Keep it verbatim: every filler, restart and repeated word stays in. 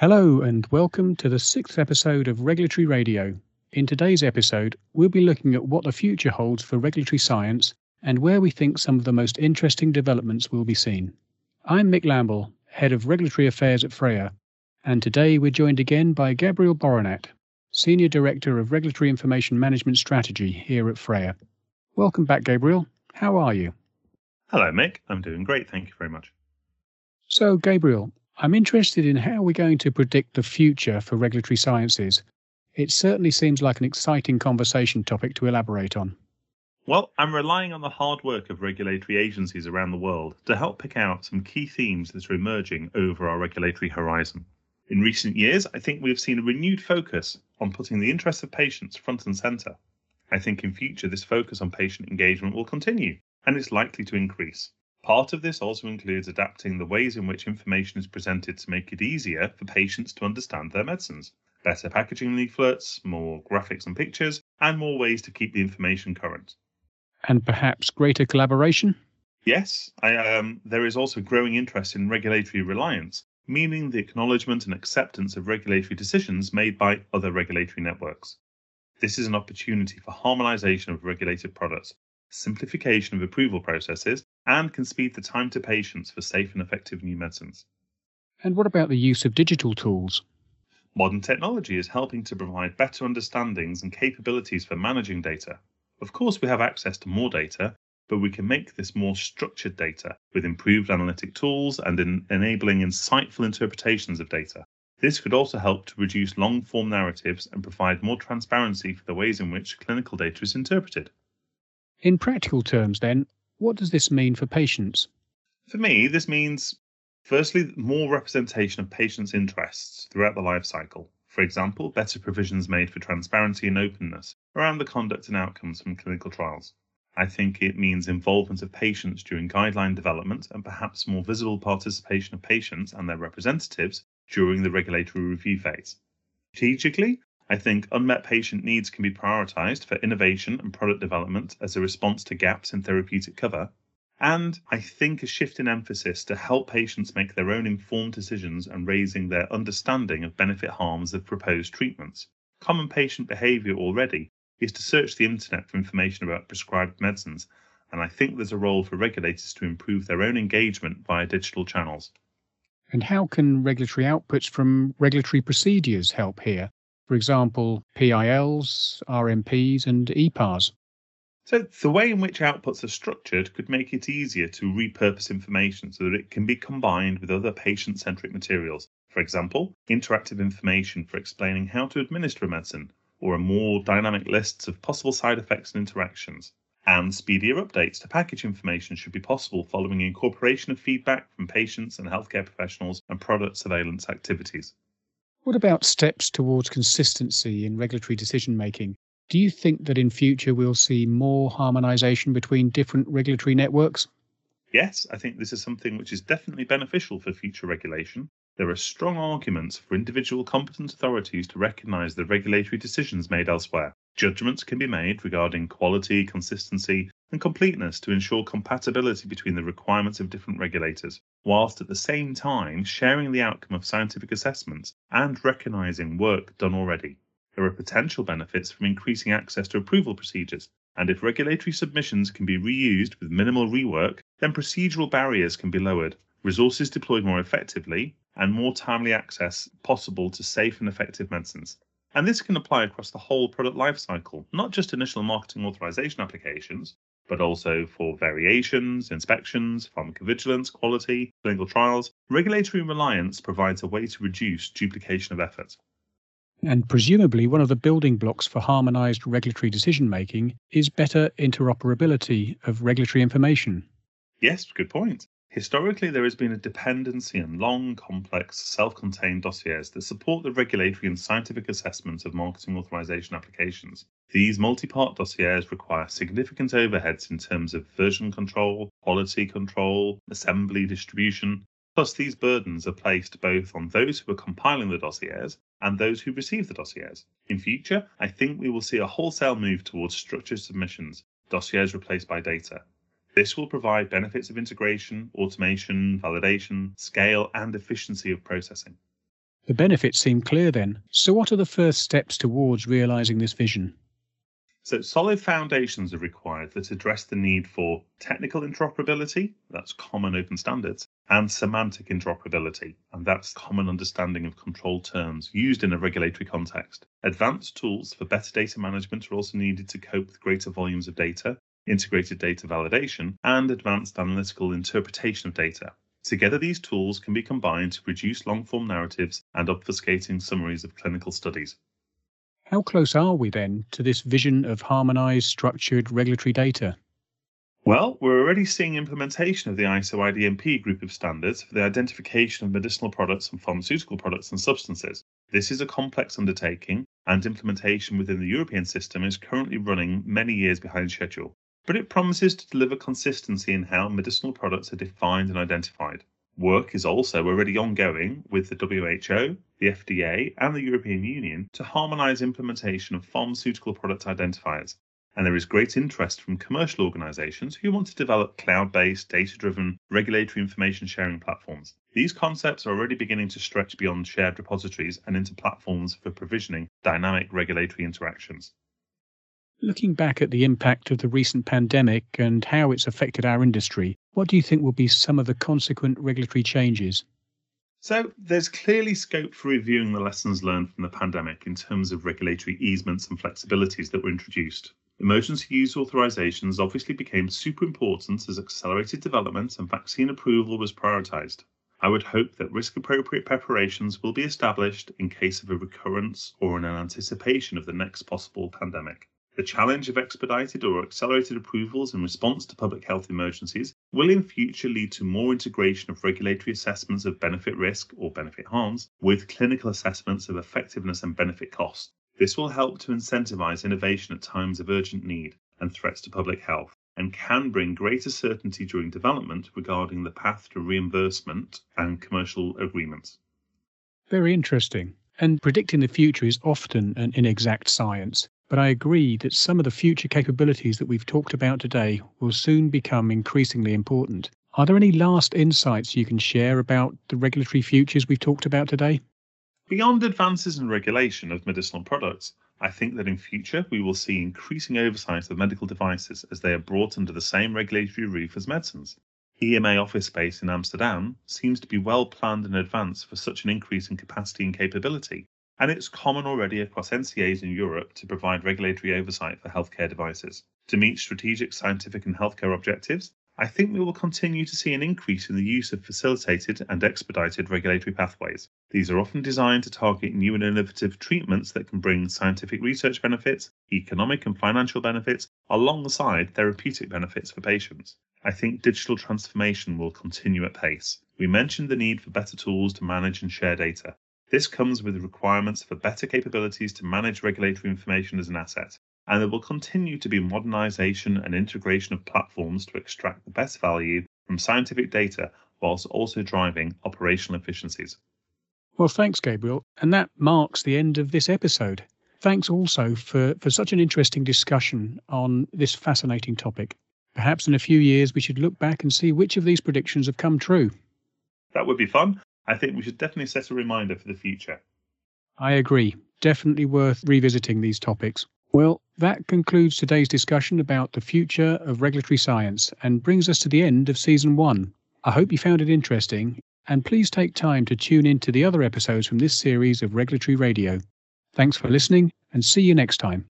Hello and welcome to the sixth episode of Regulatory Radio. In today's episode, we'll be looking at what the future holds for regulatory science and where we think some of the most interesting developments will be seen. I'm Mick Lamble, Head of Regulatory Affairs at Freya, and today we're joined again by Gabriel Boronat, Senior Director of Regulatory Information Management Strategy here at Freya. Welcome back, Gabriel. How are you? Hello, Mick. I'm doing great. Thank you very much. So, Gabriel, I'm interested in how we're going to predict the future for regulatory sciences. It certainly seems like an exciting conversation topic to elaborate on. Well, I'm relying on the hard work of regulatory agencies around the world to help pick out some key themes that are emerging over our regulatory horizon. In recent years, I think we've seen a renewed focus on putting the interests of patients front and centre. I think in future this focus on patient engagement will continue, and it's likely to increase. Part of this also includes adapting the ways in which information is presented to make it easier for patients to understand their medicines. Better packaging leaflets, more graphics and pictures, and more ways to keep the information current. And perhaps greater collaboration? Yes, I, um, there is also growing interest in regulatory reliance, meaning the acknowledgement and acceptance of regulatory decisions made by other regulatory networks. This is an opportunity for harmonisation of regulated products, simplification of approval processes, and can speed the time to patients for safe and effective new medicines. And what about the use of digital tools? Modern technology is helping to provide better understandings and capabilities for managing data. Of course, we have access to more data, but we can make this more structured data with improved analytic tools and in enabling insightful interpretations of data. This could also help to reduce long-form narratives and provide more transparency for the ways in which clinical data is interpreted. In practical terms, then, what does this mean for patients? For me, this means, firstly, more representation of patients' interests throughout the life cycle. For example, better provisions made for transparency and openness around the conduct and outcomes from clinical trials. I think it means involvement of patients during guideline development and perhaps more visible participation of patients and their representatives during the regulatory review phase. Strategically, I think unmet patient needs can be prioritised for innovation and product development as a response to gaps in therapeutic cover. And I think a shift in emphasis to help patients make their own informed decisions and raising their understanding of benefit harms of proposed treatments. Common patient behaviour already is to search the internet for information about prescribed medicines. And I think there's a role for regulators to improve their own engagement via digital channels. And how can regulatory outputs from regulatory procedures help here? For example, P I Ls, R M Ps and E P A Rs. So the way in which outputs are structured could make it easier to repurpose information so that it can be combined with other patient-centric materials. For example, interactive information for explaining how to administer a medicine or a more dynamic lists of possible side effects and interactions. And speedier updates to package information should be possible following incorporation of feedback from patients and healthcare professionals and product surveillance activities. What about steps towards consistency in regulatory decision-making? Do you think that in future we'll see more harmonisation between different regulatory networks? Yes, I think this is something which is definitely beneficial for future regulation. There are strong arguments for individual competent authorities to recognise the regulatory decisions made elsewhere. Judgments can be made regarding quality, consistency, and completeness to ensure compatibility between the requirements of different regulators, whilst at the same time sharing the outcome of scientific assessments and recognising work done already. There are potential benefits from increasing access to approval procedures, and if regulatory submissions can be reused with minimal rework, then procedural barriers can be lowered, resources deployed more effectively, and more timely access possible to safe and effective medicines. And this can apply across the whole product lifecycle, not just initial marketing authorisation applications, but also for variations, inspections, pharmacovigilance, quality, clinical trials. Regulatory reliance provides a way to reduce duplication of effort. And presumably one of the building blocks for harmonised regulatory decision-making is better interoperability of regulatory information. Yes, good point. Historically, there has been a dependency on long, complex, self-contained dossiers that support the regulatory and scientific assessment of marketing authorisation applications. These multi-part dossiers require significant overheads in terms of version control, quality control, assembly, distribution. Plus, these burdens are placed both on those who are compiling the dossiers and those who receive the dossiers. In future, I think we will see a wholesale move towards structured submissions, dossiers replaced by data. This will provide benefits of integration, automation, validation, scale, and efficiency of processing. The benefits seem clear then. So what are the first steps towards realising this vision? So solid foundations are required that address the need for technical interoperability, that's common open standards, and semantic interoperability, and that's common understanding of control terms used in a regulatory context. Advanced tools for better data management are also needed to cope with greater volumes of data, integrated data validation, and advanced analytical interpretation of data. Together, these tools can be combined to produce long-form narratives and obfuscating summaries of clinical studies. How close are we then to this vision of harmonised, structured regulatory data? Well, we're already seeing implementation of the I S O I D M P group of standards for the identification of medicinal products and pharmaceutical products and substances. This is a complex undertaking, and implementation within the European system is currently running many years behind schedule. But it promises to deliver consistency in how medicinal products are defined and identified. Work is also already ongoing with the W H O, the F D A, and the European Union to harmonise implementation of pharmaceutical product identifiers. And there is great interest from commercial organisations who want to develop cloud-based, data-driven, regulatory information sharing platforms. These concepts are already beginning to stretch beyond shared repositories and into platforms for provisioning dynamic regulatory interactions. Looking back at the impact of the recent pandemic and how it's affected our industry, what do you think will be some of the consequent regulatory changes? So there's clearly scope for reviewing the lessons learned from the pandemic in terms of regulatory easements and flexibilities that were introduced. Emergency use authorisations obviously became super important as accelerated development and vaccine approval was prioritised. I would hope that risk-appropriate preparations will be established in case of a recurrence or in an anticipation of the next possible pandemic. The challenge of expedited or accelerated approvals in response to public health emergencies will in future lead to more integration of regulatory assessments of benefit risk or benefit harms with clinical assessments of effectiveness and benefit cost. This will help to incentivise innovation at times of urgent need and threats to public health, and can bring greater certainty during development regarding the path to reimbursement and commercial agreements. Very interesting. And predicting the future is often an inexact science. But I agree that some of the future capabilities that we've talked about today will soon become increasingly important. Are there any last insights you can share about the regulatory futures we've talked about today? Beyond advances in regulation of medicinal products, I think that in future we will see increasing oversight of medical devices as they are brought under the same regulatory roof as medicines. E M A office space in Amsterdam seems to be well planned in advance for such an increase in capacity and capability. And it's common already across N C As in Europe to provide regulatory oversight for healthcare devices. To meet strategic scientific and healthcare objectives, I think we will continue to see an increase in the use of facilitated and expedited regulatory pathways. These are often designed to target new and innovative treatments that can bring scientific research benefits, economic and financial benefits, alongside therapeutic benefits for patients. I think digital transformation will continue at pace. We mentioned the need for better tools to manage and share data. This comes with requirements for better capabilities to manage regulatory information as an asset, and there will continue to be modernisation and integration of platforms to extract the best value from scientific data whilst also driving operational efficiencies. Well, thanks, Gabriel. And that marks the end of this episode. Thanks also for, for such an interesting discussion on this fascinating topic. Perhaps in a few years we should look back and see which of these predictions have come true. That would be fun. I think we should definitely set a reminder for the future. I agree. Definitely worth revisiting these topics. Well, that concludes today's discussion about the future of regulatory science and brings us to the end of Season one. I hope you found it interesting, and please take time to tune in to the other episodes from this series of Regulatory Radio. Thanks for listening, and see you next time.